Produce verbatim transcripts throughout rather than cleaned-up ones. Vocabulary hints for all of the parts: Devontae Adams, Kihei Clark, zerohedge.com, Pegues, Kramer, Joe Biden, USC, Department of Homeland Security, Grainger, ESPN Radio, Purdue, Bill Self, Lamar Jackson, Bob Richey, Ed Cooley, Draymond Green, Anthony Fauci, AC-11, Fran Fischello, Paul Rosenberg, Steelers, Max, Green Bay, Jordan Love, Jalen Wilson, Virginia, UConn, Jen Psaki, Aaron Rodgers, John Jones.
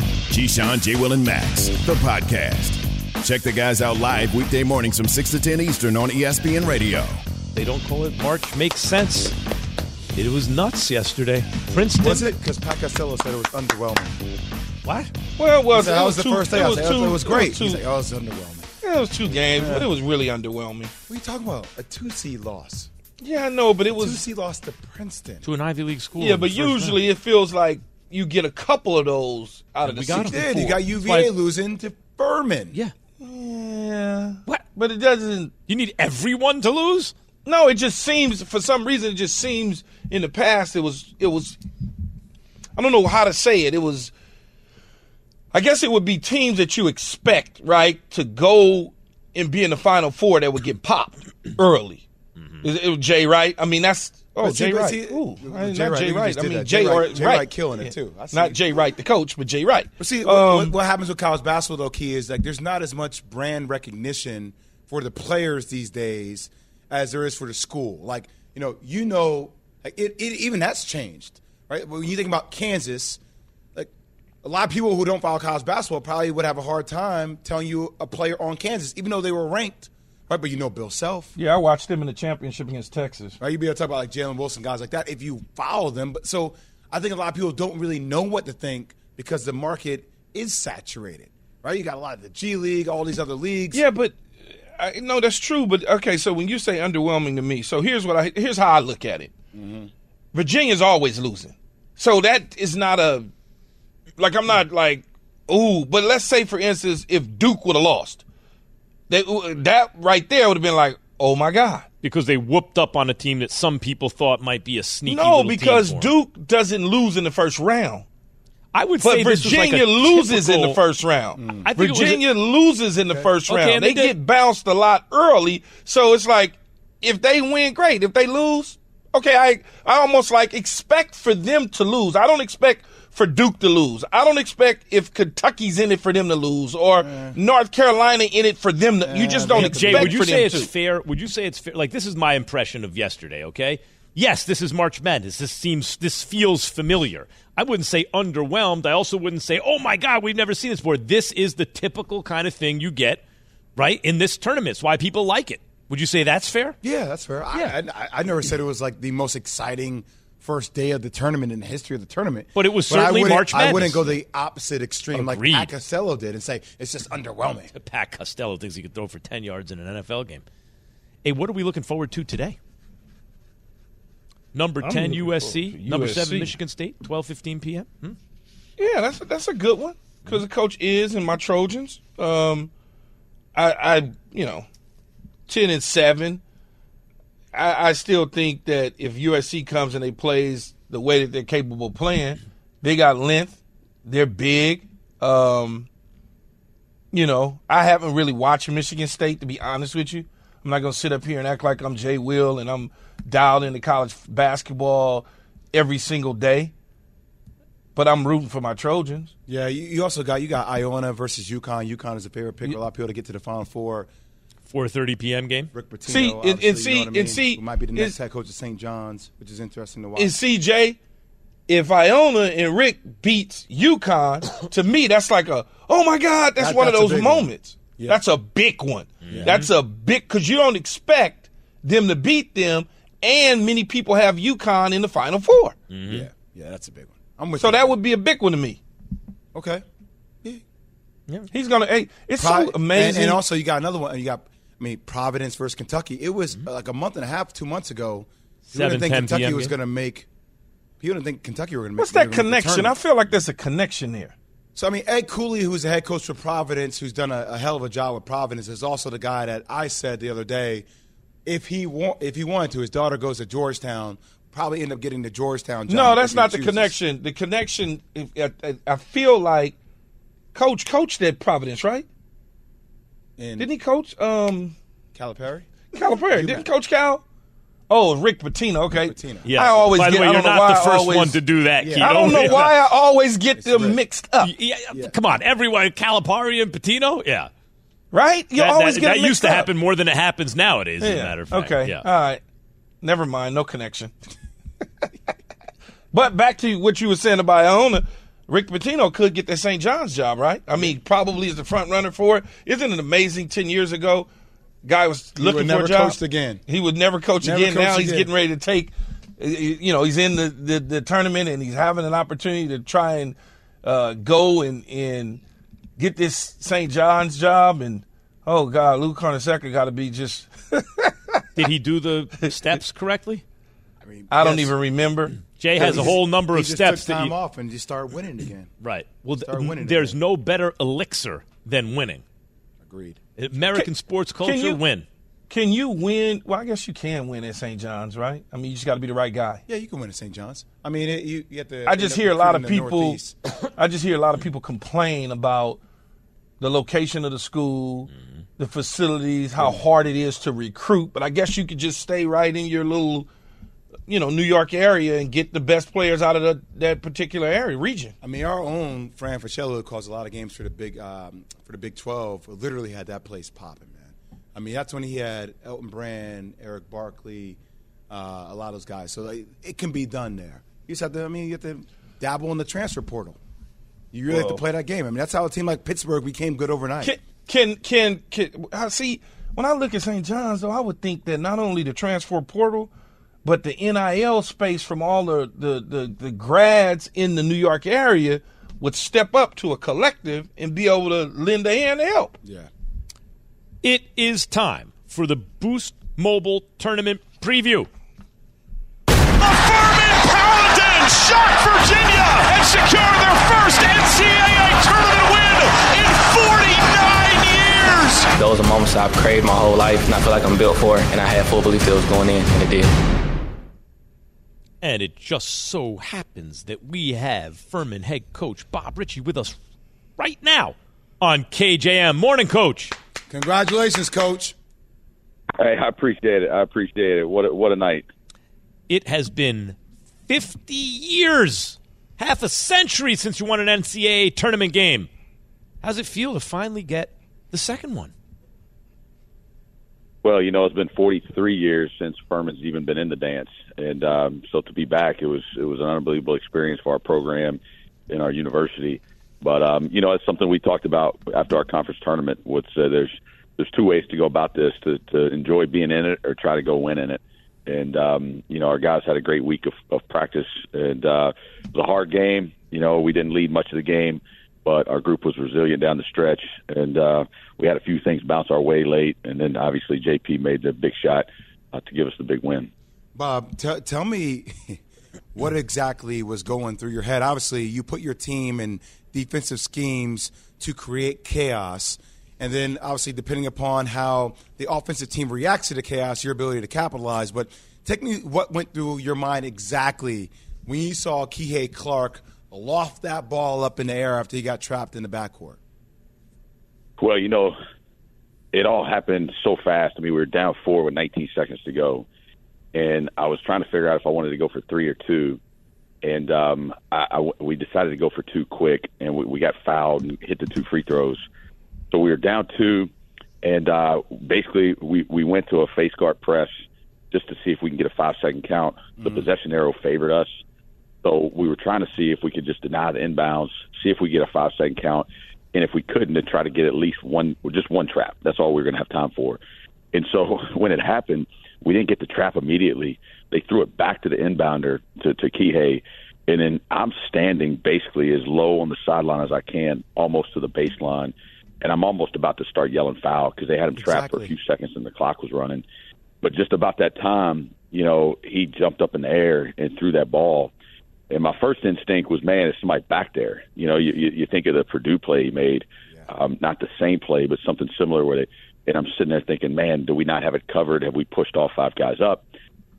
Keyshawn, J. Will, and Max, the podcast. Check the guys out live weekday mornings from six to ten Eastern on E S P N Radio. They don't call it March Makes Sense. It was nuts yesterday. Princeton. Was it? Because Pat Costello said it was underwhelming. What? Well, was that was, was the two, first thing I was said. Two, it was great. It was, like, oh, it was underwhelming. Yeah, it was two games, yeah. But it was really underwhelming. What are you talking about? A two-seed loss. Yeah, I know, but it was... two-seed loss to Princeton. To an Ivy League school. Yeah, but usually round. It feels like you get a couple of those out and of the six. You got U V A like, losing to Furman. Yeah. Yeah. What? But it doesn't... You need everyone to lose? No, it just seems, for some reason, it just seems in the past it was... it was. I don't know how to say it. It was... I guess it would be teams that you expect, right, to go and be in the Final Four that would get popped early. Mm-hmm. It was Jay Wright. I mean, that's... Oh, see, Jay Wright. See, ooh, not Jay Wright. Jay Wright. I mean, Jay, Jay, Wright, Jay Wright, Wright killing it, too. I see not it. Jay Wright, the coach, but Jay Wright. But see, um, what, what happens with college basketball, though, Key, is like there's not as much brand recognition for the players these days as there is for the school. Like, you know, you know, like it, it, even that's changed, right? When you think about Kansas, like a lot of people who don't follow college basketball probably would have a hard time telling you a player on Kansas, even though they were ranked. Right, but you know Bill Self. Yeah, I watched him in the championship against Texas. Right, you'd be able to talk about like Jalen Wilson, guys like that, if you follow them. But so I think a lot of people don't really know what to think because the market is saturated. Right, you got a lot of the G League, all these other leagues. Yeah, but I, no, that's true. But okay, so when you say underwhelming to me, so here's what I here's how I look at it. Mm-hmm. Virginia's always losing, so that is not a like I'm not like ooh. But let's say for instance, if Duke would have lost. They, that right there would have been like, oh, my God. Because they whooped up on a team that some people thought might be a sneaky little team. No, because Duke doesn't lose in the first round. I would but say Virginia loses in the first round. Virginia loses in the first round. They get bounced a lot early. So it's like, if they win, great. If they lose, okay, I, I almost like expect for them to lose. I don't expect for Duke to lose. I don't expect if Kentucky's in it for them to lose or yeah. North Carolina in it for them to yeah. You just don't expect Jay, would you for say them it's to. Fair? Would you say it's fair? Like, this is my impression of yesterday, okay? Yes, this is March Madness. This seems, this feels familiar. I wouldn't say underwhelmed. I also wouldn't say, oh, my God, we've never seen this before. This is the typical kind of thing you get, right, in this tournament. It's why people like it. Would you say that's fair? Yeah, that's fair. Yeah. I, I, I never said it was, like, the most exciting first day of the tournament in the history of the tournament. But it was certainly March Madness. I wouldn't go the opposite extreme Agreed. Like Pat Costello did and say it's just underwhelming. Pat Costello thinks he could throw for ten yards in an N F L game. Hey, what are we looking forward to today? Number I'm ten, U S C. Number U S C. seven, Michigan State. twelve fifteen p.m. Hmm? Yeah, that's, that's a good one because mm-hmm. the coach is in my Trojans. Um, I, I, you know, ten and seven. I, I still think that if U S C comes and they plays the way that they're capable of playing, they got length, they're big. Um, you know, I haven't really watched Michigan State, to be honest with you. I'm not going to sit up here and act like I'm Jay Will and I'm dialed into college basketball every single day. But I'm rooting for my Trojans. Yeah, you, you also got you got Iona versus UConn. UConn is a favorite pick for a lot of people to get to the Final Four. four thirty p.m. game. Rick Pitino, see, and, and see, you know I mean? and see, who might be the next head coach of Saint John's, which is interesting to watch. And C J, if Iona and Rick beats UConn, to me that's like a, oh my God, that's that, one that's of those moments. Yeah. That's a big one. Yeah. That's a big because you don't expect them to beat them, and many people have UConn in the Final Four. Mm-hmm. Yeah, yeah, that's a big one. I'm with so you. That would be a big one to me. Okay. Yeah. yeah. He's gonna. Hey, it's Pro- so amazing. And, and also, you got another one. You got. I mean, Providence versus Kentucky. It was mm-hmm. like a month and a half, two months ago. You didn't think Kentucky was going to make – you didn't think Kentucky were going to make – What's that connection? I feel like there's a connection there. So, I mean, Ed Cooley, who's the head coach for Providence, who's done a, a hell of a job with Providence, is also the guy that I said the other day, if he wa- if he wanted to, his daughter goes to Georgetown, probably end up getting the Georgetown job. No, that's not the connection. The connection – I feel like Coach coached at Providence, right? And didn't he coach? Um, Calipari? Calipari. Didn't Coach Cal? Oh, Rick Pitino. Okay. Rick Pitino. Yeah. I always By the get, way, you're not the first always, one to do that, yeah. Keto. I don't know why I always get them Rick. mixed up. Yeah, yeah. Come on. Everyone, Calipari and Pitino? Yeah. Right? You that, always that, get that mixed That used to up. happen more than it happens nowadays, yeah. as a matter of fact. Okay. Yeah. All right. Never mind. No connection. But back to what you were saying about Iona. Rick Pitino could get that Saint John's job, right? I mean, probably is the front runner for it. Isn't it amazing ten years ago, guy was looking for a job? He would never coach again. He would never coach never again. Coach now again. He's getting ready to take, you know, he's in the, the, the tournament and he's having an opportunity to try and uh, go and, and get this Saint John's job. And, oh, God, Lou Carnesecca got to be just – Did he do the steps correctly? I mean, I don't even remember. Jay has a whole number of steps. He just took time off and just started winning again. Right. Well, there's no better elixir than winning. Agreed. American sports culture, win. Can you win? Well, I guess you can win at Saint John's, right? I mean, you just got to be the right guy. Yeah, you can win at Saint John's. I mean, it, you, you have to. I just hear a lot of people. I just hear a lot of people complain about the location of the school, mm-hmm. the facilities, how hard it is to recruit. But I guess you could just stay right in your little, you know, New York area and get the best players out of the, that particular area, region. I mean, our own Fran Fischello, who calls a lot of games for the Big um, for the Big twelve, literally had that place popping, man. I mean, that's when he had Elton Brand, Eric Barkley, uh, a lot of those guys. So like, it can be done there. You just have to, I mean, you have to dabble in the transfer portal. You really Whoa. have to play that game. I mean, that's how a team like Pittsburgh became good overnight. Can, can, can, can – see, when I look at Saint John's, though, I would think that not only the transfer portal – but the N I L space from all the, the, the, the grads in the New York area would step up to a collective and be able to lend a hand to help. Yeah. It is time for the Boost Mobile Tournament Preview. A Furman Paladin shot Virginia and secured their first N C double A tournament win in forty-nine years. Those are moments I've craved my whole life, and I feel like I'm built for it, and I had full belief that it was going in, and it did. And it just so happens that we have Furman head coach Bob Richey with us right now on K J M. Morning, Coach. Congratulations, Coach. Hey, I appreciate it. I appreciate it. What a, what a night. It has been fifty years, half a century since you won an N C double A tournament game. How's it feel to finally get the second one? Well, you know, it's been forty-three years since Furman's even been in the dance. And um, so to be back, it was it was an unbelievable experience for our program and our university. But, um, you know, it's something we talked about after our conference tournament. Which, uh, there's there's two ways to go about this, to, to enjoy being in it or try to go win in it. And, um, you know, our guys had a great week of, of practice. And uh, it was a hard game. You know, we didn't lead much of the game, but our group was resilient down the stretch, and uh, we had a few things bounce our way late, and then obviously J P made the big shot uh, to give us the big win. Bob, t- tell me what exactly was going through your head. Obviously, you put your team in defensive schemes to create chaos, and then obviously depending upon how the offensive team reacts to the chaos, your ability to capitalize. But take me what went through your mind exactly when you saw Kihei Clark loft that ball up in the air after he got trapped in the backcourt? Well, you know, it all happened so fast. I mean, we were down four with nineteen seconds to go, and I was trying to figure out if I wanted to go for three or two, and um, I, I, we decided to go for two quick, and we, we got fouled and hit the two free throws. So we were down two, and uh, basically we, we went to a face guard press just to see if we can get a five-second count. Mm-hmm. The possession arrow favored us. So we were trying to see if we could just deny the inbounds, see if we get a five-second count, and if we couldn't, then try to get at least one, just one trap. That's all we were going to have time for. And so when it happened, we didn't get the trap immediately. They threw it back to the inbounder, to, to Kihei, and then I'm standing basically as low on the sideline as I can, almost to the baseline, and I'm almost about to start yelling foul because they had him trapped exactly. for a few seconds and the clock was running. But just about that time, you know, he jumped up in the air and threw that ball. And my first instinct was, man, it's somebody back there. You know, you, you, you think of the Purdue play he made, yeah. um, not the same play, but something similar with it. And I'm sitting there thinking, man, do we not have it covered? Have we pushed all five guys up?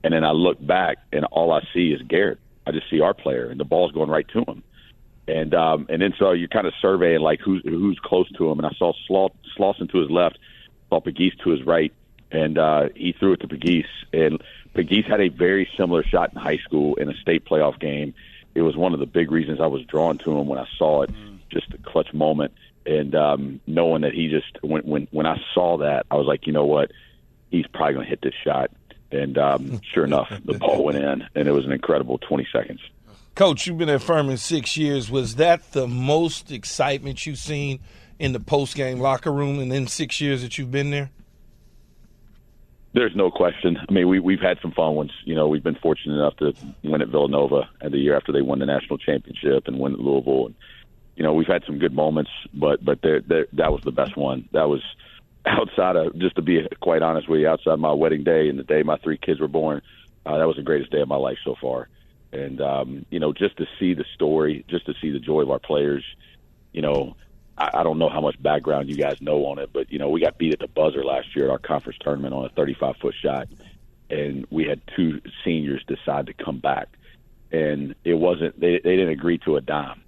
And then I look back, and all I see is Garrett. I just see our player, and the ball's going right to him. And um, and then so you're kind of surveying, like, who's who's close to him. And I saw Slauson to his left, saw Pegues to his right, and uh, he threw it to Pegues. And Pegues had a very similar shot in high school in a state playoff game. It was one of the big reasons I was drawn to him when I saw it, mm. just a clutch moment. And um, knowing that he just, when, when when I saw that, I was like, you know what, he's probably going to hit this shot. And um, sure enough, the ball went in, and it was an incredible twenty seconds. Coach, you've been at Furman six years. Was that the most excitement you've seen in the post-game locker room in them six years that you've been there? There's no question. I mean, we, we've had some fun ones. You know, we've been fortunate enough to win at Villanova and the year after they won the national championship and win at Louisville. And, you know, we've had some good moments, but but they're, they're, that was the best one. That was outside of, just to be quite honest with you, outside my wedding day and the day my three kids were born, uh, that was the greatest day of my life so far. And, um, you know, just to see the story, just to see the joy of our players, you know, I, I don't know how much background you guys know on it, but, you know, we got beat at the buzzer last year at our conference tournament on a thirty-five foot shot. And we had two seniors decide to come back. And it wasn't, they, they didn't agree to a dime.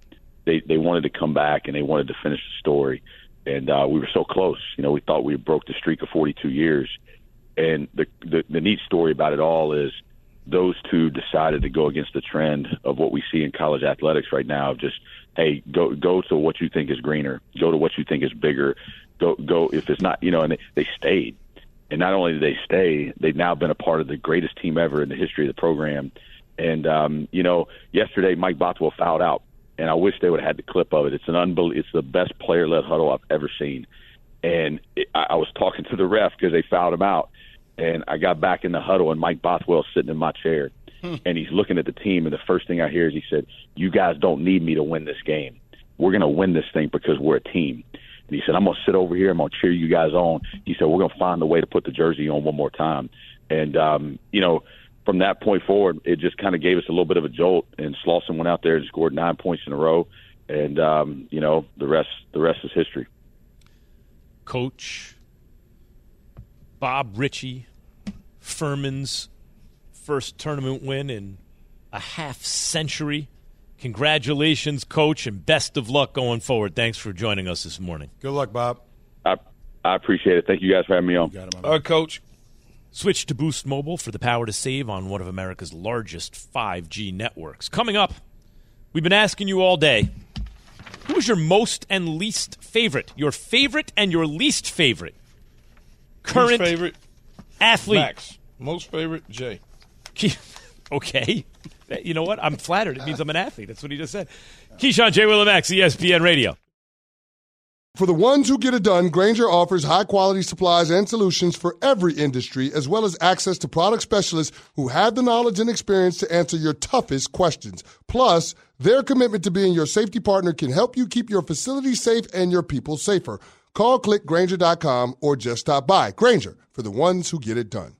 They, they wanted to come back and they wanted to finish the story. And uh, we were so close. You know, we thought we broke the streak of forty-two years. And the, the, the neat story about it all is, those two decided to go against the trend of what we see in college athletics right now. Just, hey, go go to what you think is greener. Go to what you think is bigger. Go go if it's not, you know, and they, they stayed. And not only did they stay, they've now been a part of the greatest team ever in the history of the program. And, um, you know, yesterday Mike Bothwell fouled out, and I wish they would have had the clip of it. It's an unbel- It's the best player-led huddle I've ever seen. And it, I, I was talking to the ref because they fouled him out. And I got back in the huddle, and Mike Bothwell's sitting in my chair, hmm. and he's looking at the team, and the first thing I hear is he said, "You guys don't need me to win this game. We're going to win this thing because we're a team." And he said, "I'm going to sit over here. I'm going to cheer you guys on." He said, "We're going to find a way to put the jersey on one more time." And, um, you know, from that point forward, it just kind of gave us a little bit of a jolt, and Slauson went out there and scored nine points in a row. And, um, you know, the rest, the rest is history. Coach Bob Richey, Furman's first tournament win in a half century. Congratulations, Coach, and best of luck going forward. Thanks for joining us this morning. Good luck, Bob. I, I appreciate it. Thank you guys for having me on. Him, All right, Coach. Switch to Boost Mobile for the power to save on one of America's largest five G networks. Coming up, we've been asking you all day, who is your most and least favorite? Your favorite and your least favorite. Current Most favorite, athlete. Max. Most favorite, Jay. Okay. You know what? I'm flattered. It means I'm an athlete. That's what he just said. Keyshawn, J. Will and Max, E S P N Radio. For the ones who get it done, Grainger offers high-quality supplies and solutions for every industry, as well as access to product specialists who have the knowledge and experience to answer your toughest questions. Plus, their commitment to being your safety partner can help you keep your facility safe and your people safer. Call, click Grainger dot com, or just stop by. Grainger, for the ones who get it done.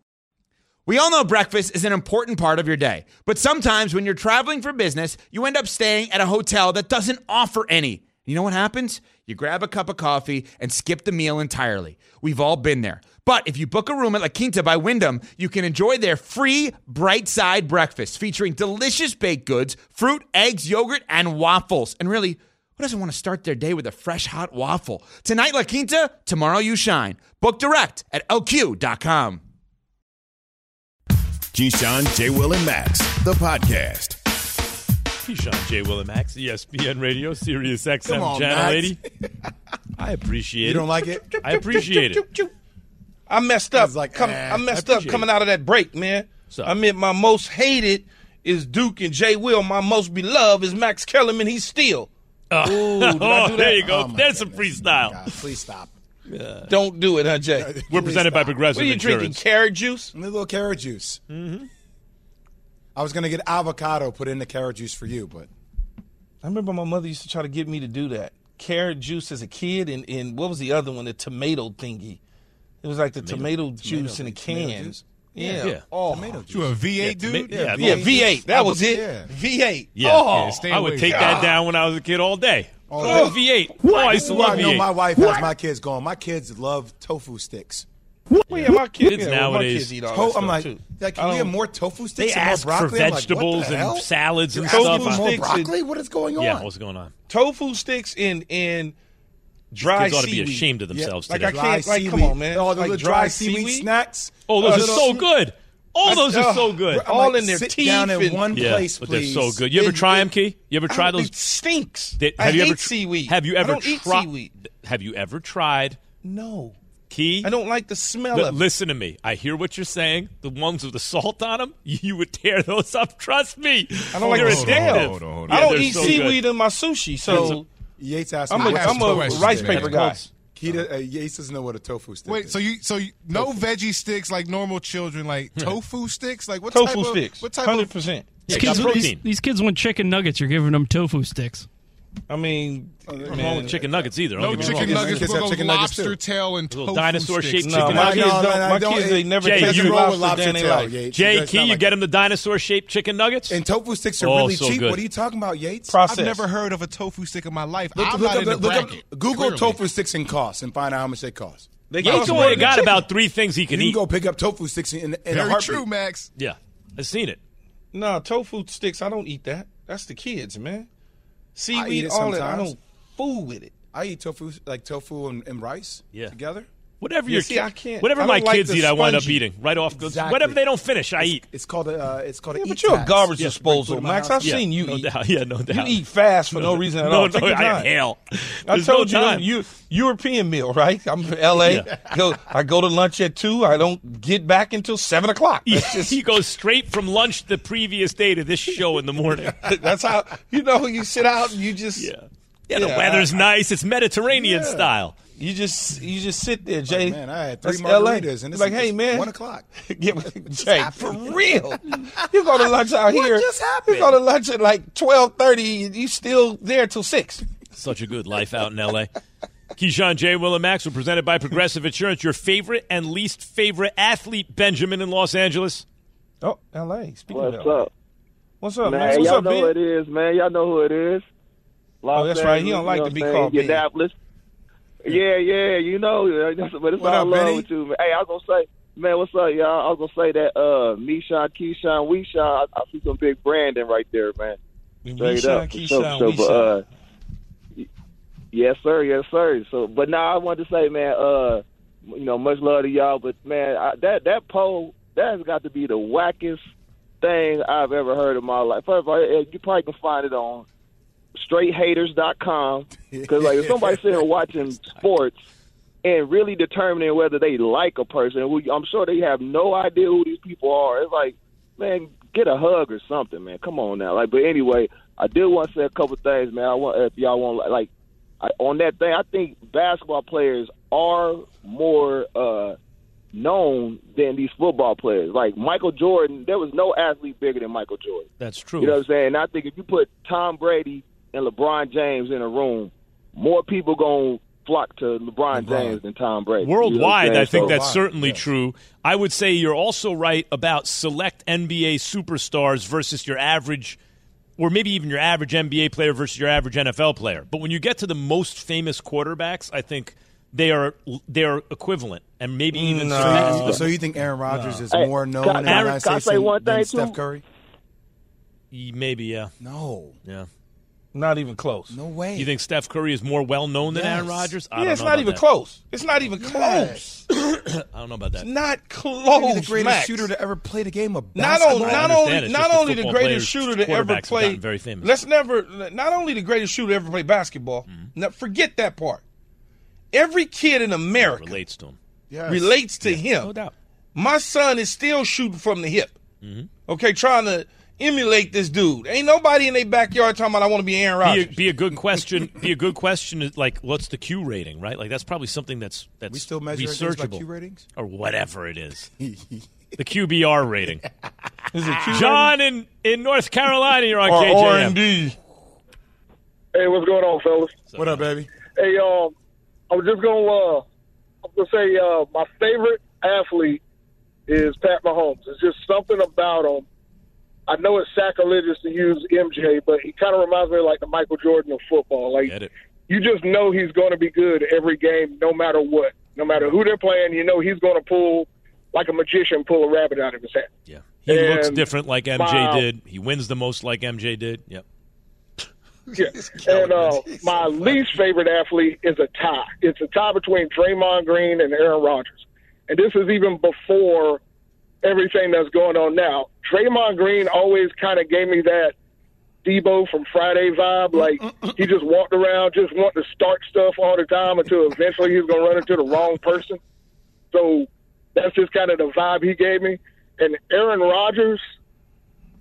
We all know breakfast is an important part of your day. But sometimes when you're traveling for business, you end up staying at a hotel that doesn't offer any. You know what happens? You grab a cup of coffee and skip the meal entirely. We've all been there. But if you book a room at La Quinta by Wyndham, you can enjoy their free Bright Side breakfast featuring delicious baked goods, fruit, eggs, yogurt, and waffles. And really, who doesn't want to start their day with a fresh, hot waffle? Tonight, La Quinta, tomorrow you shine. Book direct at L Q dot com. Keyshawn, J. Will, and Max, the podcast. Keyshawn, J. Will, and Max, E S P N Radio, Sirius X M, on, Channel eighty. I appreciate it. You don't like it? I appreciate it. I messed up. I, like, Come, eh, I messed I up coming it. out of that break, man. So. I mean, my most hated is Duke and J. Will. My most beloved is Max Kellerman. He's still. Uh, Ooh, did I do that? There you go. Oh, That's some freestyle. God, please stop. Yeah. Don't do it, huh, Jay? We're presented stop. by Progressive Insurance. What are you Insurance. drinking, carrot juice? A little carrot juice. Mm-hmm. I was going to get avocado put in the carrot juice for you, but. I remember my mother used to try to get me to do that. Carrot juice as a kid, and, and what was the other one? The tomato thingy. It was like the tomato, tomato juice tomato, in a can. Yeah. yeah. Oh, tomato juice. You a V eight yeah, dude? Yeah, yeah, V eight. That was it. Yeah. V eight. Yeah. Oh, yeah, I would take God. that down when I was a kid all day. All oh, day. V eight. What? Oh, I used to love I V eight. Know my wife what? has my kids going. My kids love tofu sticks. Well, yeah, my kids, kids yeah, nowadays, my kids eat all that I'm like, too. like, can we have more tofu sticks? They and ask more broccoli? for vegetables like, and hell? salads and stuff. More broccoli? And, what is going on? Yeah, what's going on? Tofu sticks and and dry kids seaweed. Kids ought to be ashamed of themselves. Yeah. Like today. I can't. Like, come on, man. All those like dry seaweed, seaweed snacks. Oh, those uh, are so good. All those are so good. I'm all like, in their sit teeth. Down in one yeah, place, but please. They're so good. You ever it, try it, them, Key? You ever try I, those? It stinks. Did, have I you hate ever, seaweed. Have you ever I don't eat tri- seaweed. Have you ever tried? No. Key? I don't like the smell the, of it. Listen to me. I hear what you're saying. The ones with the salt on them, you would tear those up. Trust me. I don't like the smell. I don't eat seaweed in my sushi, so Yates asked me. I'm a rice paper guy. He does, uh, Yates doesn't know what a tofu stick Wait, is. Wait, so you so you, no tofu. veggie sticks like normal children, like tofu sticks? Like what tofu type of sticks? What type one hundred percent. Of yeah, kids, protein. These, these kids want chicken nuggets. You're giving them tofu sticks. I mean, I'm oh, wrong with chicken nuggets either. No chicken nuggets. We'll go chicken lobster nuggets tail and tofu dinosaur shaped no, chicken nuggets. No, no, no, my no, kids, they never Jay, you, lobster, lobster tail. Jay, Jay Key, you like get them the dinosaur shaped chicken nuggets? And tofu sticks are oh, really so cheap. Good. What are you talking about, Yates? Process. I've never heard of a tofu stick in my life. Look, I'm look, not look, in the look, bracket. Look, Google clearly. tofu sticks and costs and find out how much they cost. Yates only got about three things he can eat. You can go pick up tofu sticks in a heartbeat. Very true, Max. Yeah, I've seen it. No, tofu sticks, I don't eat that. That's the kids, man. Seaweed, I eat it all that. I don't fool with it. I eat tofu, like tofu and, and rice yeah. together. Whatever your see, I can't. Whatever I my like kids eat, spongy. I wind up eating right off. Exactly. Whatever they don't finish, I it's, eat. It's called a. Uh, it's called a. Yeah, but you're a garbage yes, disposal, Max. I've yeah, seen you no eat. Doubt. Yeah, no doubt. You eat fast for no, no reason at no, all. No, no, I inhale. I told no you, you, you European meal, right? I'm from L A. Yeah. Go, I go to lunch at two. I don't get back until seven o'clock. Just, he goes straight from lunch the previous day to this show in the morning. That's how you know you sit out and you just. Yeah. Yeah, the weather's nice. It's Mediterranean style. You just you just sit there, Jay. Like, man, I had three margaritas, and it's like, hey, man, one o'clock. Jay, for real, you go to lunch out here. What just happened? You go to lunch at like twelve thirty, and you still there till six. Such a good life out in L A. Keyshawn, Jay, Will, and Max were presented by Progressive Insurance. Your favorite and least favorite athlete, Benjamin in Los Angeles. Oh, L A. Speaking What's of L A. up? What's up, man? Max? What's y'all up, know Ben? Who it is, man. Y'all know who it is. Los oh, that's Angeles, right. He don't like to be called Indianapolis. Yeah, yeah, you know, but it's what all up, love Benny? With you, man. Hey, I was going to say, man, what's up, y'all? I was going to say that uh, Meeshawn, Keyshawn, Weeshawn, I, I see some big branding right there, man. Straight Meeshawn, up. Keyshawn, so, so, but, uh, yes, sir, yes, sir. So, But, now nah, I wanted to say, man, uh, you know, much love to y'all, but, man, I, that, that poll, that has got to be the wackest thing I've ever heard in my life. First of all, you probably can find it on straight haters dot com because like if somebody's sitting here watching sports and really determining whether they like a person, who I'm sure they have no idea who these people are. It's like, man, get a hug or something, man. Come on now. Like, but anyway, I did want to say a couple things, man. I want if y'all want like I, on that thing. I think basketball players are more uh, known than these football players. Like Michael Jordan, there was no athlete bigger than Michael Jordan. That's true. You know what I'm saying? And I think if you put Tom Brady and LeBron James in a room, more people going to flock to LeBron, LeBron James than Tom Brady. Worldwide, you know I think so, that's certainly yeah. true. I would say you're also right about select N B A superstars versus your average, or maybe even your average N B A player versus your average N F L player. But when you get to the most famous quarterbacks, I think they are they are equivalent and maybe even no. So you think Aaron Rodgers no. is hey, more known can, in the United States than, one thing than Steph Curry? Maybe, yeah. No. Yeah. Not even close. No way. You think Steph Curry is more well-known than yes. Aaron Rodgers? I yeah, don't know it's not even that. close. It's not even yes. close. I don't know about that. It's not close, Maybe the greatest Max. shooter to ever play the game of basketball. Not, on, not only, not only the, the greatest shooter to ever play. Very famous. Let's never. Not only the greatest shooter to ever play basketball. Mm-hmm. Now, forget that part. Every kid in America it relates to him. Yes. Relates to yeah, him. No doubt. My son is still shooting from the hip. Mm-hmm. Okay, trying to emulate this dude. Ain't nobody in their backyard talking about I want to be Aaron Rodgers. Be a, be a good question. Be a good question. Is like, what's the Q rating, right? Like, that's probably something that's that's we still measure things by Q ratings or whatever it is. The Q B R rating. Is it Q John rating? in in North Carolina, you're on or K J M. R and D. Hey, what's going on, fellas? So, what up, baby? Hey, um, I was just gonna uh, I was gonna say uh, my favorite athlete is Pat Mahomes. It's just something about him. I know it's sacrilegious to use M J, but he kind of reminds me of like the Michael Jordan of football. Like, you just know he's going to be good every game, no matter what. No matter who they're playing, you know he's going to pull, like a magician, pull a rabbit out of his hat. Yeah. He and looks different like M J my, did. He wins the most like M J did. Yep. Yeah. And uh, my so least favorite athlete is a tie. It's a tie between Draymond Green and Aaron Rodgers. And this is even before everything that's going on now. Draymond Green always kind of gave me that Debo from Friday vibe. Like, he just walked around, just wanted to start stuff all the time until eventually he was going to run into the wrong person. So that's just kind of the vibe he gave me. And Aaron Rodgers,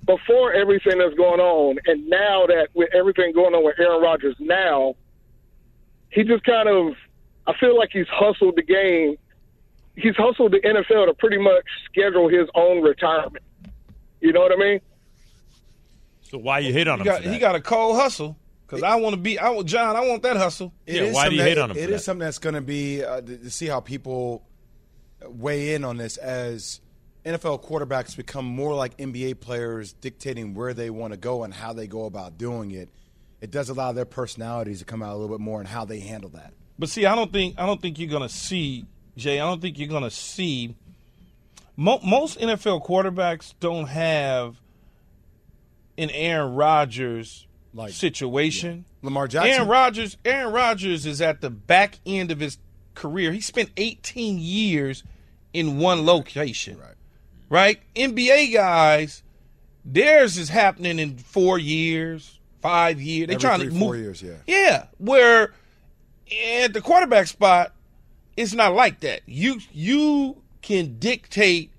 before everything that's going on, and now that with everything going on with Aaron Rodgers now, he just kind of, I feel like he's hustled the game. He's hustled the N F L to pretty much schedule his own retirement. You know what I mean? So why you hate on him? He got, he got a cold hustle. Because I want to be, I want John. I want that hustle. It yeah. Why do you that, hate on him? It is that? something that's going to be uh, to, to see how people weigh in on this as N F L quarterbacks become more like N B A players, dictating where they want to go and how they go about doing it. It does allow their personalities to come out a little bit more and how they handle that. But see, I don't think I don't think you're going to see Jay. I don't think you're going to see mo- most N F L quarterbacks don't have an Aaron Rodgers like, situation. Yeah. Lamar Jackson. Aaron Rodgers, Aaron Rodgers is at the back end of his career. He spent eighteen years in one location. Right. Right? N B A guys, theirs is happening in four years, five years. They're trying three, to move. Four years, yeah. Yeah. Where at the quarterback spot, it's not like that. You you can dictate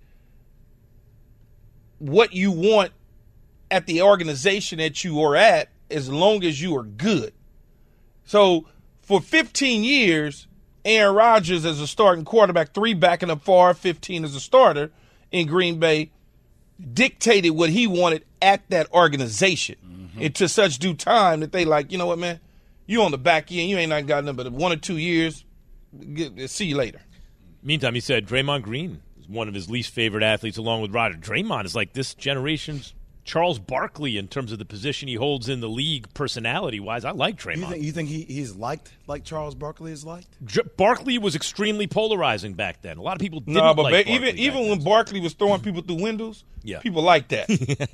what you want at the organization that you are at, as long as you are good. So for fifteen years, Aaron Rodgers as a starting quarterback, three backing up far, fifteen as a starter in Green Bay, dictated what he wanted at that organization. Mm-hmm. And to such due time that they like, you know what, man, you on the back end, you ain't not got nothing but one or two years. Get, see you later. Meantime, he said Draymond Green is one of his least favorite athletes, along with Rodgers. Draymond is like this generation's Charles Barkley in terms of the position he holds in the league personality-wise. I like Draymond. You think, you think he, he's liked like Charles Barkley is liked? J- Barkley was extremely polarizing back then. A lot of people didn't no, but like ba- even even then. When Barkley was throwing people through windows, yeah. people liked that.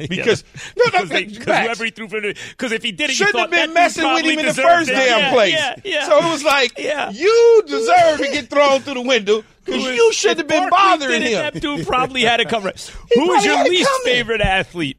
Because yeah. no, no, they, whoever he threw for because if he did it, shouldn't you have been messing with him in the first it. damn yeah, place. Yeah, yeah. So it was like, yeah. you deserve to get thrown through the window. Because you should have been Barkley bothering him. That dude probably had it covered. Who is your least favorite athlete?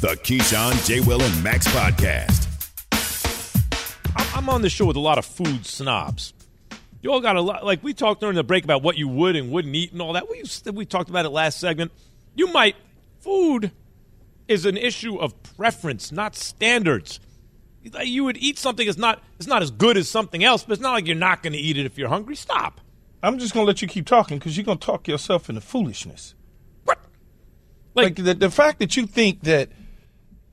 The Keyshawn, J. Will, and Max Podcast. I'm on this show with a lot of food snobs. You all got a lot. Like, we talked during the break about what you would and wouldn't eat and all that. We, we talked about it last segment. You might. Food is an issue of preference, not standards. You would eat something that's not, it's not as good as something else, but it's not like you're not going to eat it if you're hungry. Stop. I'm just going to let you keep talking because you're going to talk yourself into foolishness. What? Like, like the, the fact that you think that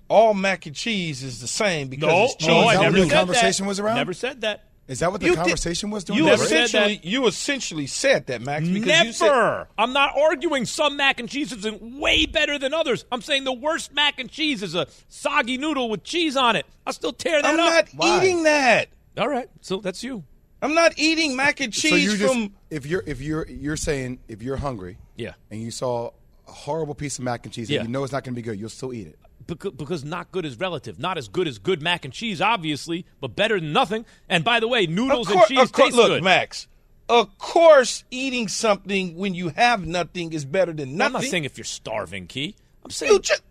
all mac and cheese is the same because no, it's cheese. No, I never said that. Conversation was around? Never said that. Is that what the you conversation did, was during you the break? Essentially, you essentially said that, Max. Because never. You said, I'm not arguing some mac and cheese isn't way better than others. I'm saying the worst mac and cheese is a soggy noodle with cheese on it. I still tear that I'm up. I'm not Why? eating that. All right, so that's you. I'm not eating mac and cheese so you just, from. If you're if you're you're saying if you're hungry, yeah, and you saw a horrible piece of mac and cheese, yeah. and you know it's not going to be good, you'll still eat it. Because not good is relative. Not as good as good mac and cheese, obviously, but better than nothing. And by the way, noodles course, and cheese course, taste look, good. Look, Max, of course eating something when you have nothing is better than nothing. I'm not saying if you're starving, Key. I'm saying you just,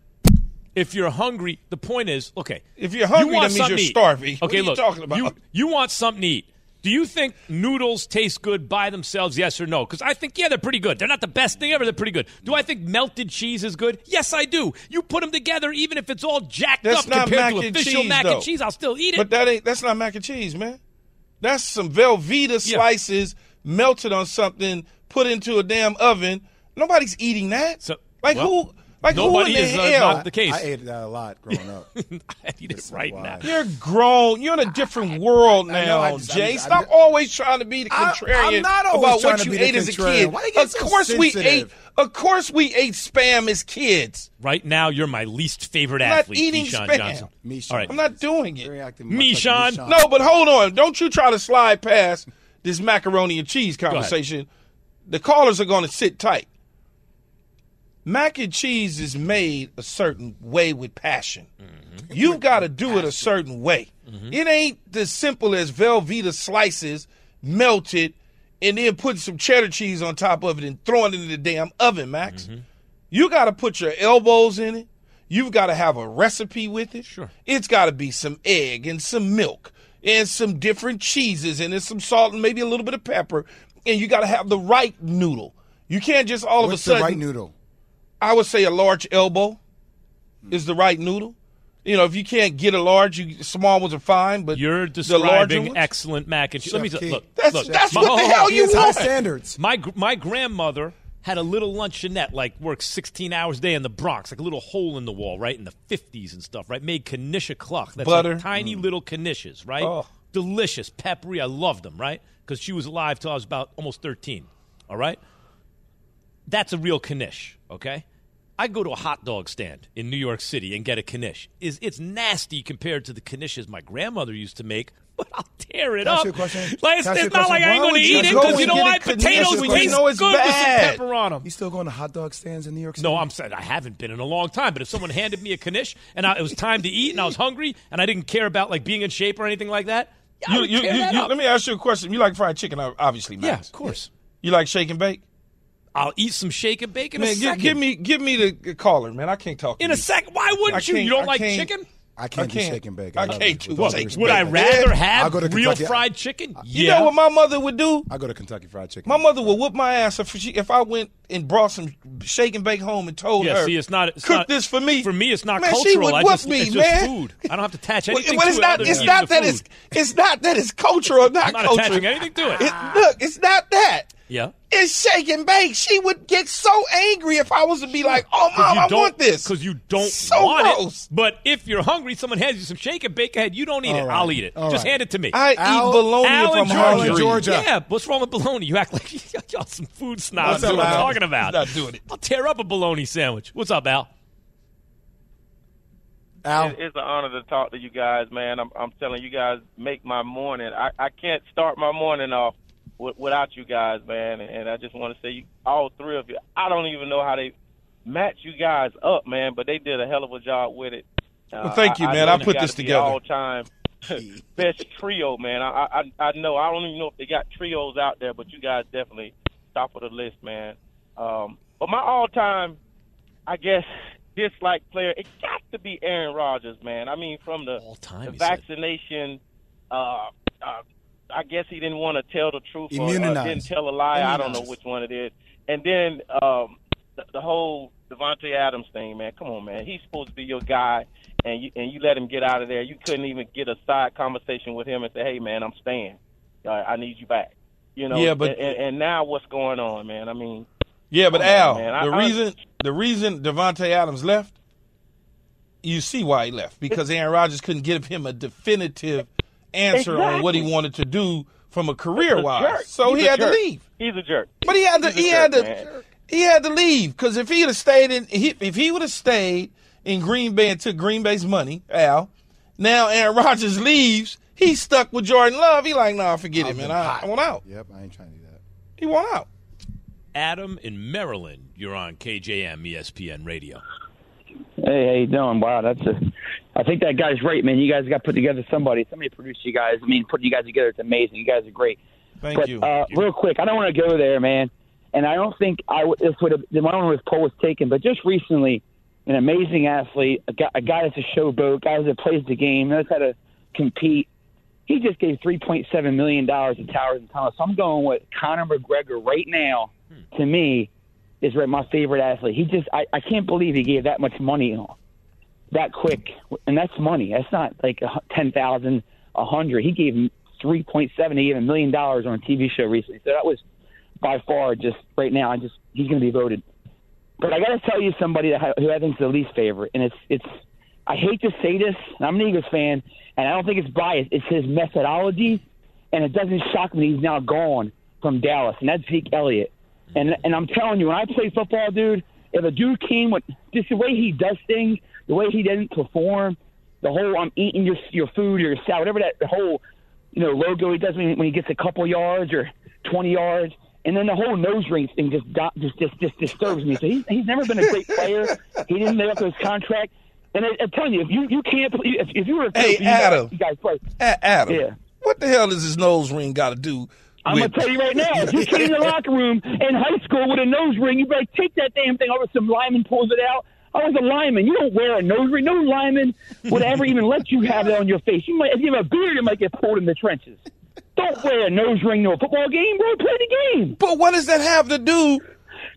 if you're hungry. The point is, okay. If you're hungry, you that means you're starving. Okay, what are you look, talking about? You, you want something to eat. Do you think noodles taste good by themselves, yes or no? Because I think, yeah, they're pretty good. They're not the best thing ever. They're pretty good. Do I think melted cheese is good? Yes, I do. You put them together, even if it's all jacked that's up compared to official cheese, mac though. and cheese, I'll still eat it. But that ain't that's not mac and cheese, man. That's some Velveeta slices yeah. melted on something, put into a damn oven. Nobody's eating that. So, like well, who? Like Nobody who in is the hell? Uh, not the case. I ate that a lot growing up. I eat it right now. You're grown. You're in a different I, world I, I, now, I know, I just, Jay. I just, Stop I, always trying to be the contrarian I, not about what you ate as a kid. Why of so course sensitive? we ate. Of course we ate Spam as kids. Right now, you're my least favorite I'm athlete, not eating Meeshawn Spam. Johnson. Meeshawn. All right. I'm not doing it. Meeshawn. Like no, but hold on. Don't you try to slide past this macaroni and cheese conversation. The callers are going to sit tight. Mac and cheese is made a certain way with passion. Mm-hmm. You've got to do it a certain way. Mm-hmm. It ain't as simple as Velveeta slices melted and then putting some cheddar cheese on top of it and throwing it in the damn oven, Max. Mm-hmm. You got to put your elbows in it. You've got to have a recipe with it. Sure. It's got to be some egg and some milk and some different cheeses and then some salt and maybe a little bit of pepper. And you got to have the right noodle. You can't just all What's of a sudden. What's the right noodle? I would say a large elbow is the right noodle. You know, if you can't get a large, you, small ones are fine. But you're describing excellent mac and cheese. Let me just, look. That's, look, that's what the hell you want. High standards. My my grandmother had a little luncheonette, like worked sixteen hours a day in the Bronx, like a little hole in the wall, right, in the fifties and stuff, right? Made knisha cluck. That's Butter. Like tiny mm. little knishes, right? Oh. Delicious, peppery. I loved them, right? Because she was alive till I was about almost thirteen. All right? That's a real knish, okay? I go to a hot dog stand in New York City and get a knish. Is it's nasty compared to the knishes my grandmother used to make, but I'll tear it up. Like, it's not like I ain't going to eat it because you know why? Potatoes taste good with some pepper on them. You still going to hot dog stands in New York City? No, I'm saying I haven't been in a long time. But if someone handed me a knish and I, it was time to eat and I was hungry and I didn't care about like being in shape or anything like that, yeah, you, I would you, tear you, that you, up. Let me ask you a question. You like fried chicken, obviously, Max. Yeah, of course. You like shake and bake? I'll eat some shake and bake in man, a second. Give me, give me the caller, man. I can't talk. In a second, why wouldn't you? You don't like chicken? I can't, I can't do shake and bake. I, I can't do well, shake and bake. Would I rather yeah. have go to real Kentucky. fried chicken? Yeah. You know what my mother would do? I go to Kentucky Fried Chicken. My mother would whoop my ass if she, if I went and brought some shake and bake home and told yeah, her, see, it's not, it's cook not, this for me. For me, it's not man, cultural. Man, she would whoop me, it's man. Just food. I don't have to attach anything well, it's to not, it. It's not, that it's, it's not that it's cultural or not cultural. I'm not attaching anything to it. Look, it's not that. Yeah. It's shake and bake. She would get so angry if I was to be like, oh, Mom, I want this. Because you don't so want gross. It. But if you're hungry, someone hands you some shake and bake ahead, you don't eat All it. Right. I'll eat it. All Just right. hand it to me. I Al, eat bologna Al if I'm in Georgia. Yeah, what's wrong with bologna? You act like y'all some food snobs. That's what I'm talking about. Not doing it. I'll tear up a bologna sandwich. What's up, Al? Al? It, it's an honor to talk to you guys, man. I'm, I'm telling you guys, make my morning. I, I can't start my morning off without you guys, man, and I just want to say you, all three of you, I don't even know how they match you guys up, man, but they did a hell of a job with it. Uh, well, thank you, I, man. I, I put this together. All time best trio, man. I, I I know. I don't even know if they got trios out there, but you guys definitely top of the list, man. Um, but my all time, I guess, disliked player, it got to be Aaron Rodgers, man. I mean, from the, all time, the vaccination. Uh, uh, I guess he didn't want to tell the truth or uh, didn't tell a lie. I don't know which one it is. And then um, the, the whole Devontae Adams thing, man. Come on, man. He's supposed to be your guy, and you and you let him get out of there. You couldn't even get a side conversation with him and say, hey, man, I'm staying. Uh, I need you back. You know. Yeah, but and, and, and now what's going on, man? I mean. Yeah, but Al, on, the I, reason I, the reason Devontae Adams left, you see why he left because Aaron Rodgers couldn't give him a definitive answer exactly. on what he wanted to do from a career-wise. So he had jerk. to leave. He's a jerk. But he had to. He jerk, had to. Man. He had to leave because if he would have stayed in, he, if he would have stayed in Green Bay and took Green Bay's money, Al. Now Aaron Rodgers leaves. He's stuck with Jordan Love. He like, nah, forget it, man. I, I want out. Yep, I ain't trying to do that. He want out. Adam in Maryland, you're on K J M E S P N Radio. Hey, how you doing? Wow, that's a. I think that guy's right, man. You guys got put together somebody. Somebody produced you guys. I mean, putting you guys together, it's amazing. You guys are great. Thank but, you. Uh, Thank you. Real quick, I don't want to go there, man. And I don't think I w- this would have. My own poll was taken, but just recently, an amazing athlete, a guy, a guy that's a showboat, a guy that plays the game, knows how to compete. He just gave three point seven million dollars to Towers and Thomas. So I'm going with Conor McGregor right now. Hmm. To me, is my favorite athlete. He just, I, I can't believe he gave that much money that quick. And that's money. That's not like ten thousand, one hundred. He gave three point seven, he gave a million dollars on a T V show recently. So that was by far just right now. I just, he's going to be voted. But I got to tell you somebody that, who I think is the least favorite. And it's, it's, I hate to say this, and I'm an Eagles fan, and I don't think it's biased. It's his methodology, and it doesn't shock me he's now gone from Dallas, and that's Zeke Elliott. And and I'm telling you, when I play football, dude, if a dude came with just the way he does things, the way he didn't perform, the whole I'm eating your your food or your salad, whatever that whole, you know, logo he does when he gets a couple yards or twenty yards, and then the whole nose ring thing just just just, just disturbs me. So he's he's never been a great player. He didn't live up to his contract. And I, I'm telling you, if you, you can't, if, if you were a coach, hey, you Adam, guys, you guys play. A- Adam, yeah. What the hell does his nose ring got to do? I'm going to tell you right now, if you came in the locker room in high school with a nose ring, you better take that damn thing over. Some lineman pulls it out. I was a lineman. You don't wear a nose ring. No lineman would ever even let you have that on your face. You might, if you have a beard, it might get pulled in the trenches. Don't wear a nose ring to a football game. Bro, play the game. But what does that have to do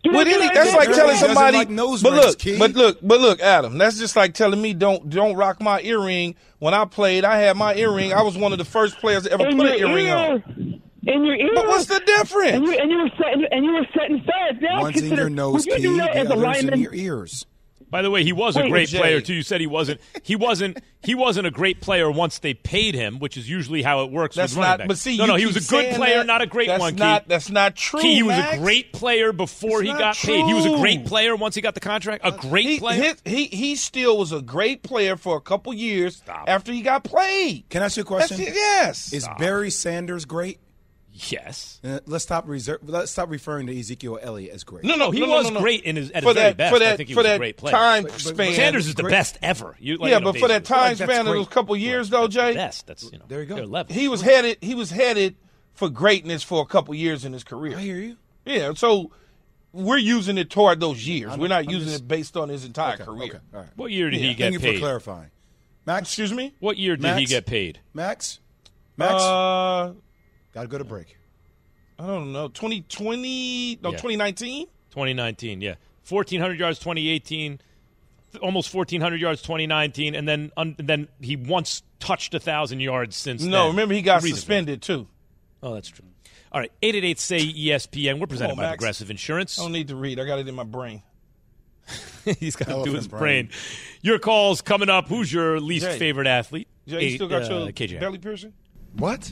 Dude, with any? That's like telling somebody. Like nose but look, rings, but look, but look, Adam. That's just like telling me don't don't rock my earring. When I played, I had my earring. I was one of the first players to ever in put an earring ear. on. In your ear. But what's the difference? And you, and you were setting, and you were setting fast. Now one's in your nose, you do that as a lineman? In your ears. By the way, he was Wait, a great Jay. player too. You said he wasn't. He wasn't. He wasn't a great player once they paid him, which is usually how it works. That's with running not. Backs. But see, no, no, he was a good player, that, not a great that's one. Not, Key. That's not true. Key, he was Max. a great player before that's he got true. paid. He was a great player once he got the contract. A great he, player. He, he he still was a great player for a couple years Stop. after he got played. Can I ask you a question? That's, yes. Is Stop. Barry Sanders great? Yes. Uh, let's stop reserve, Let's stop referring to Ezekiel Elliott as great. No, no, he no, was no, no. great in his, at for his that, very best. For that, I think he for was that a great player. time but, but, span. Sanders is the great. best ever. You, like, yeah, you know, but for that time like span of those couple years, well, though, Jay. That's the best. That's, you know, there you go. He was, headed, he was headed for greatness for a couple years in his career. I hear you. Yeah, so we're using it toward those years. I'm, we're not I'm using just, it based on his entire okay, career. Okay, all right. What year did yeah, he get paid? Thank you for clarifying. Max? Excuse me? What year did he get paid? Max? Max? Uh... Got to go to break. I don't know. twenty twenty? No, yeah. twenty nineteen? twenty nineteen, yeah. fourteen hundred yards twenty eighteen, almost fourteen hundred yards twenty nineteen, and then un- and then he once touched one thousand yards since no, then. No, remember he got Reasonably. suspended, too. Oh, that's true. All right, eight eight eight S A Y E S P N. We're presented on, by Max. Progressive Insurance. I don't need to read. I got it in my brain. He's got to do his brain. brain. Your call's coming up. Who's your least Jay. favorite athlete? Jay, you eight, still got uh, your K J. belly piercing? What?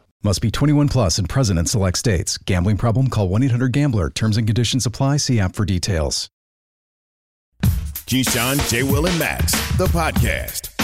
Must be twenty-one plus and present in select states. Gambling problem? Call one eight hundred gambler. Terms and conditions apply. See app for details. Keyshawn, J. Will, and Max, the podcast.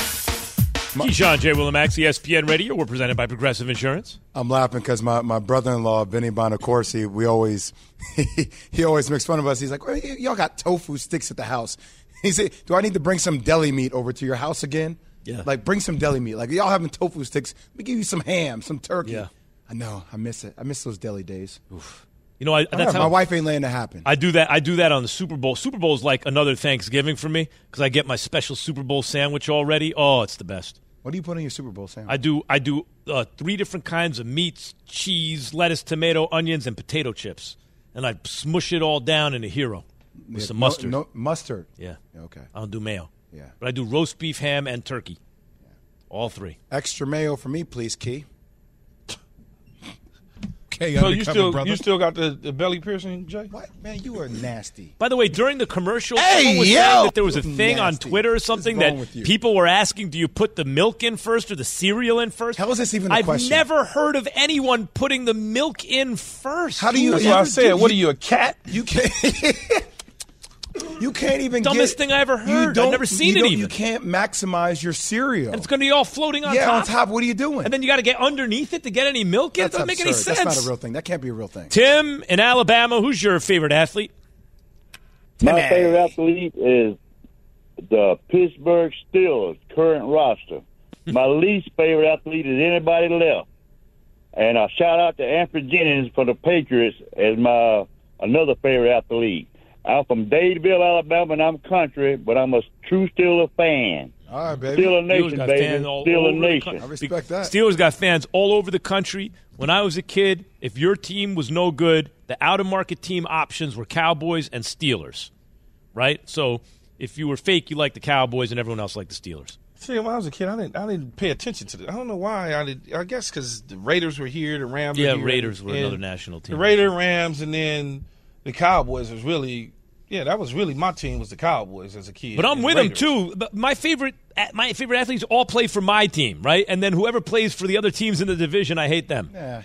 Keyshawn, J. Will, and Max, E S P N Radio. We're presented by Progressive Insurance. I'm laughing because my, my brother-in-law, Benny Bonacorsi, we always he, he always makes fun of us. He's like, well, y'all got tofu sticks at the house. He said, do I need to bring some deli meat over to your house again? Yeah. Like, bring some deli meat. Like, y'all having tofu sticks. Let me give you some ham, some turkey. Yeah. I know. I miss it. I miss those deli days. Oof. You know, I, that's right, how my wife ain't letting it happen. I do that. I do that on the Super Bowl. Super Bowl is like another Thanksgiving for me because I get my special Super Bowl sandwich already. Oh, it's the best. What do you put on your Super Bowl sandwich? I do I do uh, three different kinds of meats, cheese, lettuce, tomato, onions, and potato chips. And I smush it all down in a hero with yeah, some mustard. No, no, mustard? Yeah. Okay. I don't do mayo. Yeah. But I do roast beef, ham, and turkey. Yeah. All three. Extra mayo for me, please, Key. Okay, so you still brother. you still got the, the belly piercing, Jay? What? Man, you are nasty. By the way, during the commercial, hey, someone was yo! saying that there was a thing nasty. on Twitter or something that people were asking, do you put the milk in first or the cereal in first? How is this even a I've question? I've never heard of anyone putting the milk in first. How do you That's what I said. What are you, a cat? You can't. You can't even Dumbest get, thing I ever heard. You don't, I've never seen you it even. You can't maximize your cereal. And it's going to be all floating on yeah, top. Yeah, on top. What are you doing? And then you got to get underneath it to get any milk in? It doesn't absurd. make any sense. That's not a real thing. That can't be a real thing. Tim in Alabama, who's your favorite athlete? My Timmy. favorite athlete is the Pittsburgh Steelers, current roster. My least favorite athlete is anybody left. And I shout out to Anthony Jennings for the Patriots as my another favorite athlete. I'm from Dadeville, Alabama, and I'm country, but I'm a true Steelers fan. All right, baby. Steelers Nation, baby. Steelers Nation. I respect that. Steelers got fans all over the country. When I was a kid, if your team was no good, the out-of-market team options were Cowboys and Steelers, right? So if you were fake, you liked the Cowboys, and everyone else liked the Steelers. See, when I was a kid, I didn't, I didn't pay attention to it. I don't know why. I did. I guess because the Raiders were here, the Rams yeah, were here. Yeah, Raiders were another national team. The Raiders, Rams, and then the Cowboys was really – Yeah, that was really my team was the Cowboys as a kid. But I'm with Raiders. them, too. But my favorite my favorite athletes all play for my team, right? And then whoever plays for the other teams in the division, I hate them. Yeah.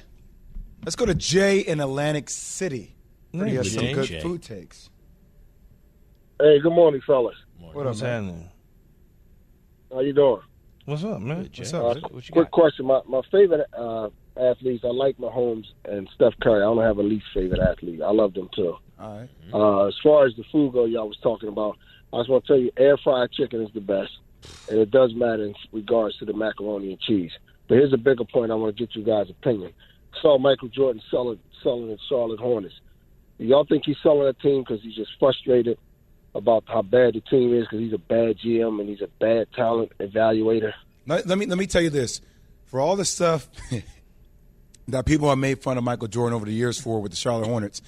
Let's go to Jay in Atlantic City. Mm-hmm. He has some Jay, good Jay. food takes. Hey, good morning, fellas. Morning. What up, What's man? Happening? How you doing? What's up, man? Jay? What's up? Uh, what you quick got? question. My, my favorite uh, athletes, I like Mahomes and Steph Curry. I don't have a least favorite athlete. I love them, too. All right. Uh, as far as the food go, y'all was talking about, I just want to tell you, air fried chicken is the best, and it does matter in regards to the macaroni and cheese. But here's a bigger point I want to get you guys' opinion. I saw Michael Jordan selling selling at Charlotte Hornets. Do y'all think he's selling a team because he's just frustrated about how bad the team is because he's a bad G M and he's a bad talent evaluator? Let me let me tell you this: for all the stuff that people have made fun of Michael Jordan over the years for with the Charlotte Hornets.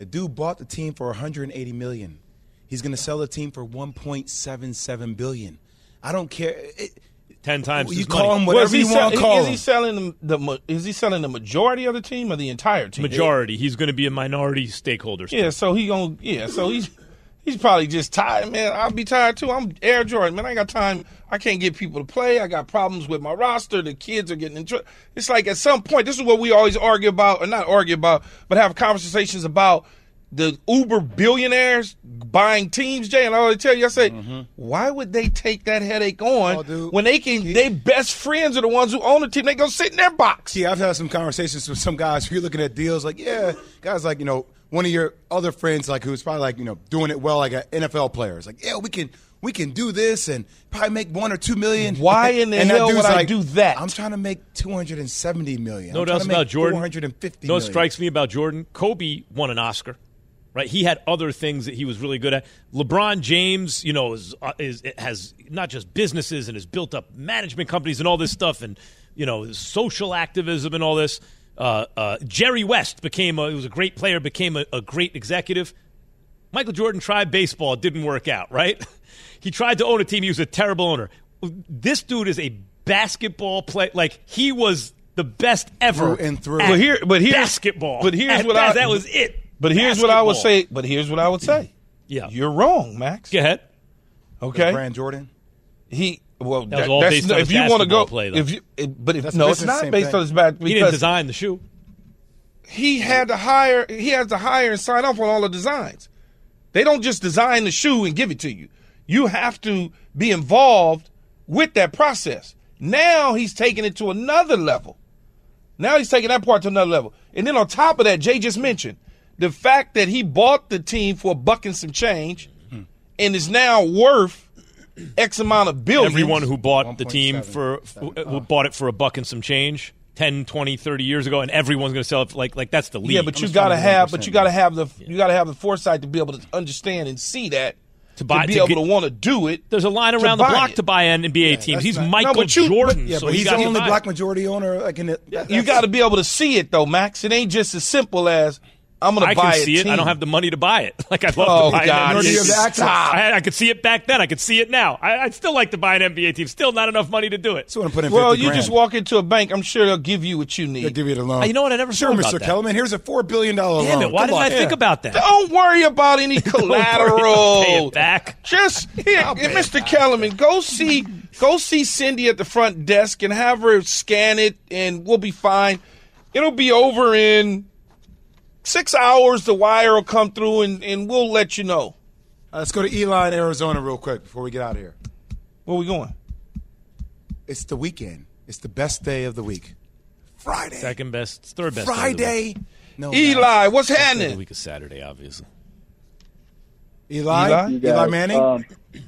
The dude bought the team for one hundred eighty million dollars. He's going to sell the team for one point seven seven billion dollars. I don't care. It, Ten times you his call money. Him whatever well, you sell, want to call is him. He selling the, the, is he selling the majority of the team or the entire team? Majority. He's going to be a minority stakeholder. Yeah, so he gonna, yeah, so he's he's probably just tired, man. I'll be tired, too. I'm Air Jordan, man. I ain't got time. I can't get people to play. I got problems with my roster. The kids are getting in trouble. It's like at some point, this is what we always argue about, or not argue about, but have conversations about the Uber billionaires buying teams, Jay. And I always tell you, I say, mm-hmm. why would they take that headache on oh, when they can? Their best friends are the ones who own the team. They go sit in their box. Yeah, I've had some conversations with some guys who you're looking at deals like, yeah, guys like, you know, one of your other friends like who's probably like, you know, doing it well, like an N F L player. It's like, yeah, we can – we can do this and probably make one or two million. Why in the hell would I do that? I'm trying to make two hundred seventy million dollars. No doubt about Jordan. four hundred fifty million dollars. No, it strikes me about Jordan. Kobe won an Oscar, right? He had other things that he was really good at. LeBron James, you know, is, is, has not just businesses and has built up management companies and all this stuff and, you know, social activism and all this. Uh, uh, Jerry West became a, was a great player, became a, a great executive. Michael Jordan tried baseball, didn't work out, right? He tried to own a team. He was a terrible owner. This dude is a basketball player. Like, he was the best ever through and through. At but here, but here's, basketball. But here's at what best, I, that was it. But here's basketball. what I would say. But here's what I would say. Yeah, you're wrong, Max. Go ahead. Okay, LeBron Jordan. He. Well, that was all that's, based on if you want to go, play, if you, it, but if that's no, it's not based thing. on his back. He didn't design the shoe. He had to hire. He has to hire and sign off on all the designs. They don't just design the shoe and give it to you. You have to be involved with that process. Now he's taking it to another level. Now he's taking that part to another level. And then on top of that, Jay just mentioned the fact that he bought the team for a buck and some change, mm-hmm. and is now worth X amount of billions. Everyone who bought one. the team seven, for seven. who bought it for a buck and some change ten, twenty, thirty years ago, and everyone's going to sell it for like like that's the lead. Yeah, but I'm you got to have but you got to have the yeah. you got to have the foresight to be able to understand and see that to, buy, to be to able get, to want to do it. There's a line around the block it. to buy an N B A yeah, team. He's not, Michael no, you, Jordan, but, yeah, so but he's the only black majority owner. Like in it, yeah, you got to be able to see it though, Max. It ain't just as simple as I'm going to buy it. I can see it. I don't have the money to buy it. Like, I'd love oh, to buy God. it. You have access. I, I could see it back then. I could see it now. I, I'd still like to buy an N B A team. Still not enough money to do it. So I'm put in well, you grand. just walk into a bank. I'm sure they'll give you what you need. They'll give you the loan. Uh, you know what? I never sure, thought about Mister that. Sure, Mister Kellerman, here's a four billion dollars Damn loan. Damn it. Why Come didn't on. I think yeah. about that? Don't worry about any collateral. Don't pay it back. Just, here, Mister Kellerman, go see, go see Cindy at the front desk and have her scan it, and we'll be fine. It'll be over in... six hours, the wire will come through, and, and we'll let you know. Uh, let's go to Eli in Arizona real quick before we get out of here. Where are we going? It's the weekend. It's the best day of the week. Friday. Second best. Third best. Friday. Day no, Eli, what's best happening? Day of the week is Saturday, obviously. Eli? Eli, guys, Eli Manning? Um,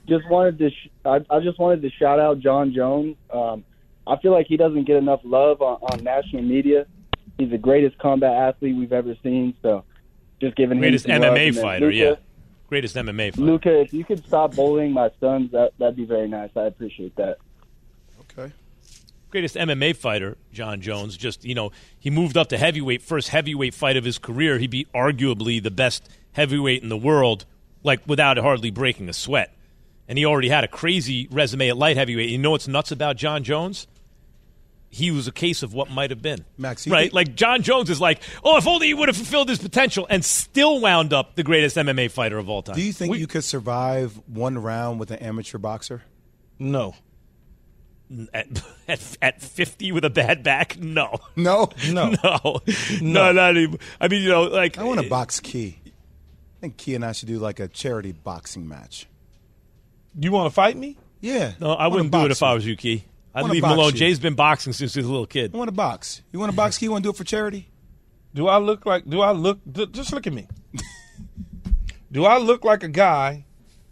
just wanted to sh- I, I just wanted to shout out John Jones. Um, I feel like he doesn't get enough love on, on national media. He's the greatest combat athlete we've ever seen. So, just giving greatest him greatest M M A fighter, Luca, yeah, greatest M M A fighter. Luca, if you could stop bullying my sons, that that'd be very nice. I appreciate that. Okay, greatest M M A fighter, John Jones. Just you know, he moved up to heavyweight, first heavyweight fight of his career. He beat arguably the best heavyweight in the world, like without hardly breaking a sweat. And he already had a crazy resume at light heavyweight. You know what's nuts about John Jones? He was a case of what might have been. Max, right? Think- like, John Jones is like, oh, if only he would have fulfilled his potential, and still wound up the greatest M M A fighter of all time. Do you think we- you could survive one round with an amateur boxer? No. At, at, at fifty with a bad back? No. No? No. No. No, not even. I mean, you know, like. I want to box Key. I think Key and I should do, like, a charity boxing match. You want to fight me? Yeah. No, I, I wouldn't do it if I was you, Key. I'd leave him alone. You. Jay's been boxing since he was a little kid. I want to box. You want to box? You want to do it for charity? Do I look like – do I look – just look at me. Do I look like a guy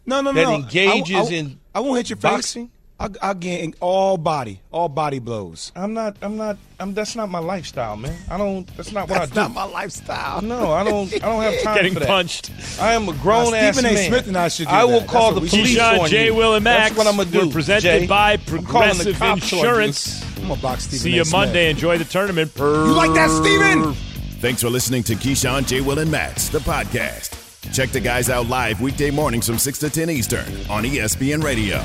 no, no, that no. engages I, I, in I won't hit your boxing? Face. I, I get all body, all body blows. I'm not – I'm not – I'm. that's not my lifestyle, man. I don't – that's not what that's I do. That's not my lifestyle. No, I don't I don't have time Getting for that. punched. I am a grown-ass man. Stephen A. Smith and I should do I that. will that's call the police on you. Jay, Will, and Max. That's what I'm going to do, presented Jay. by Progressive I'm Insurance. I'm going to box Stephen See A. you Smith. Monday. Enjoy the tournament. Purr. You like that, Stephen? Thanks for listening to Keyshawn, Jay, Will, and Max, the podcast. Check the guys out live weekday mornings from six to ten Eastern on E S P N Radio.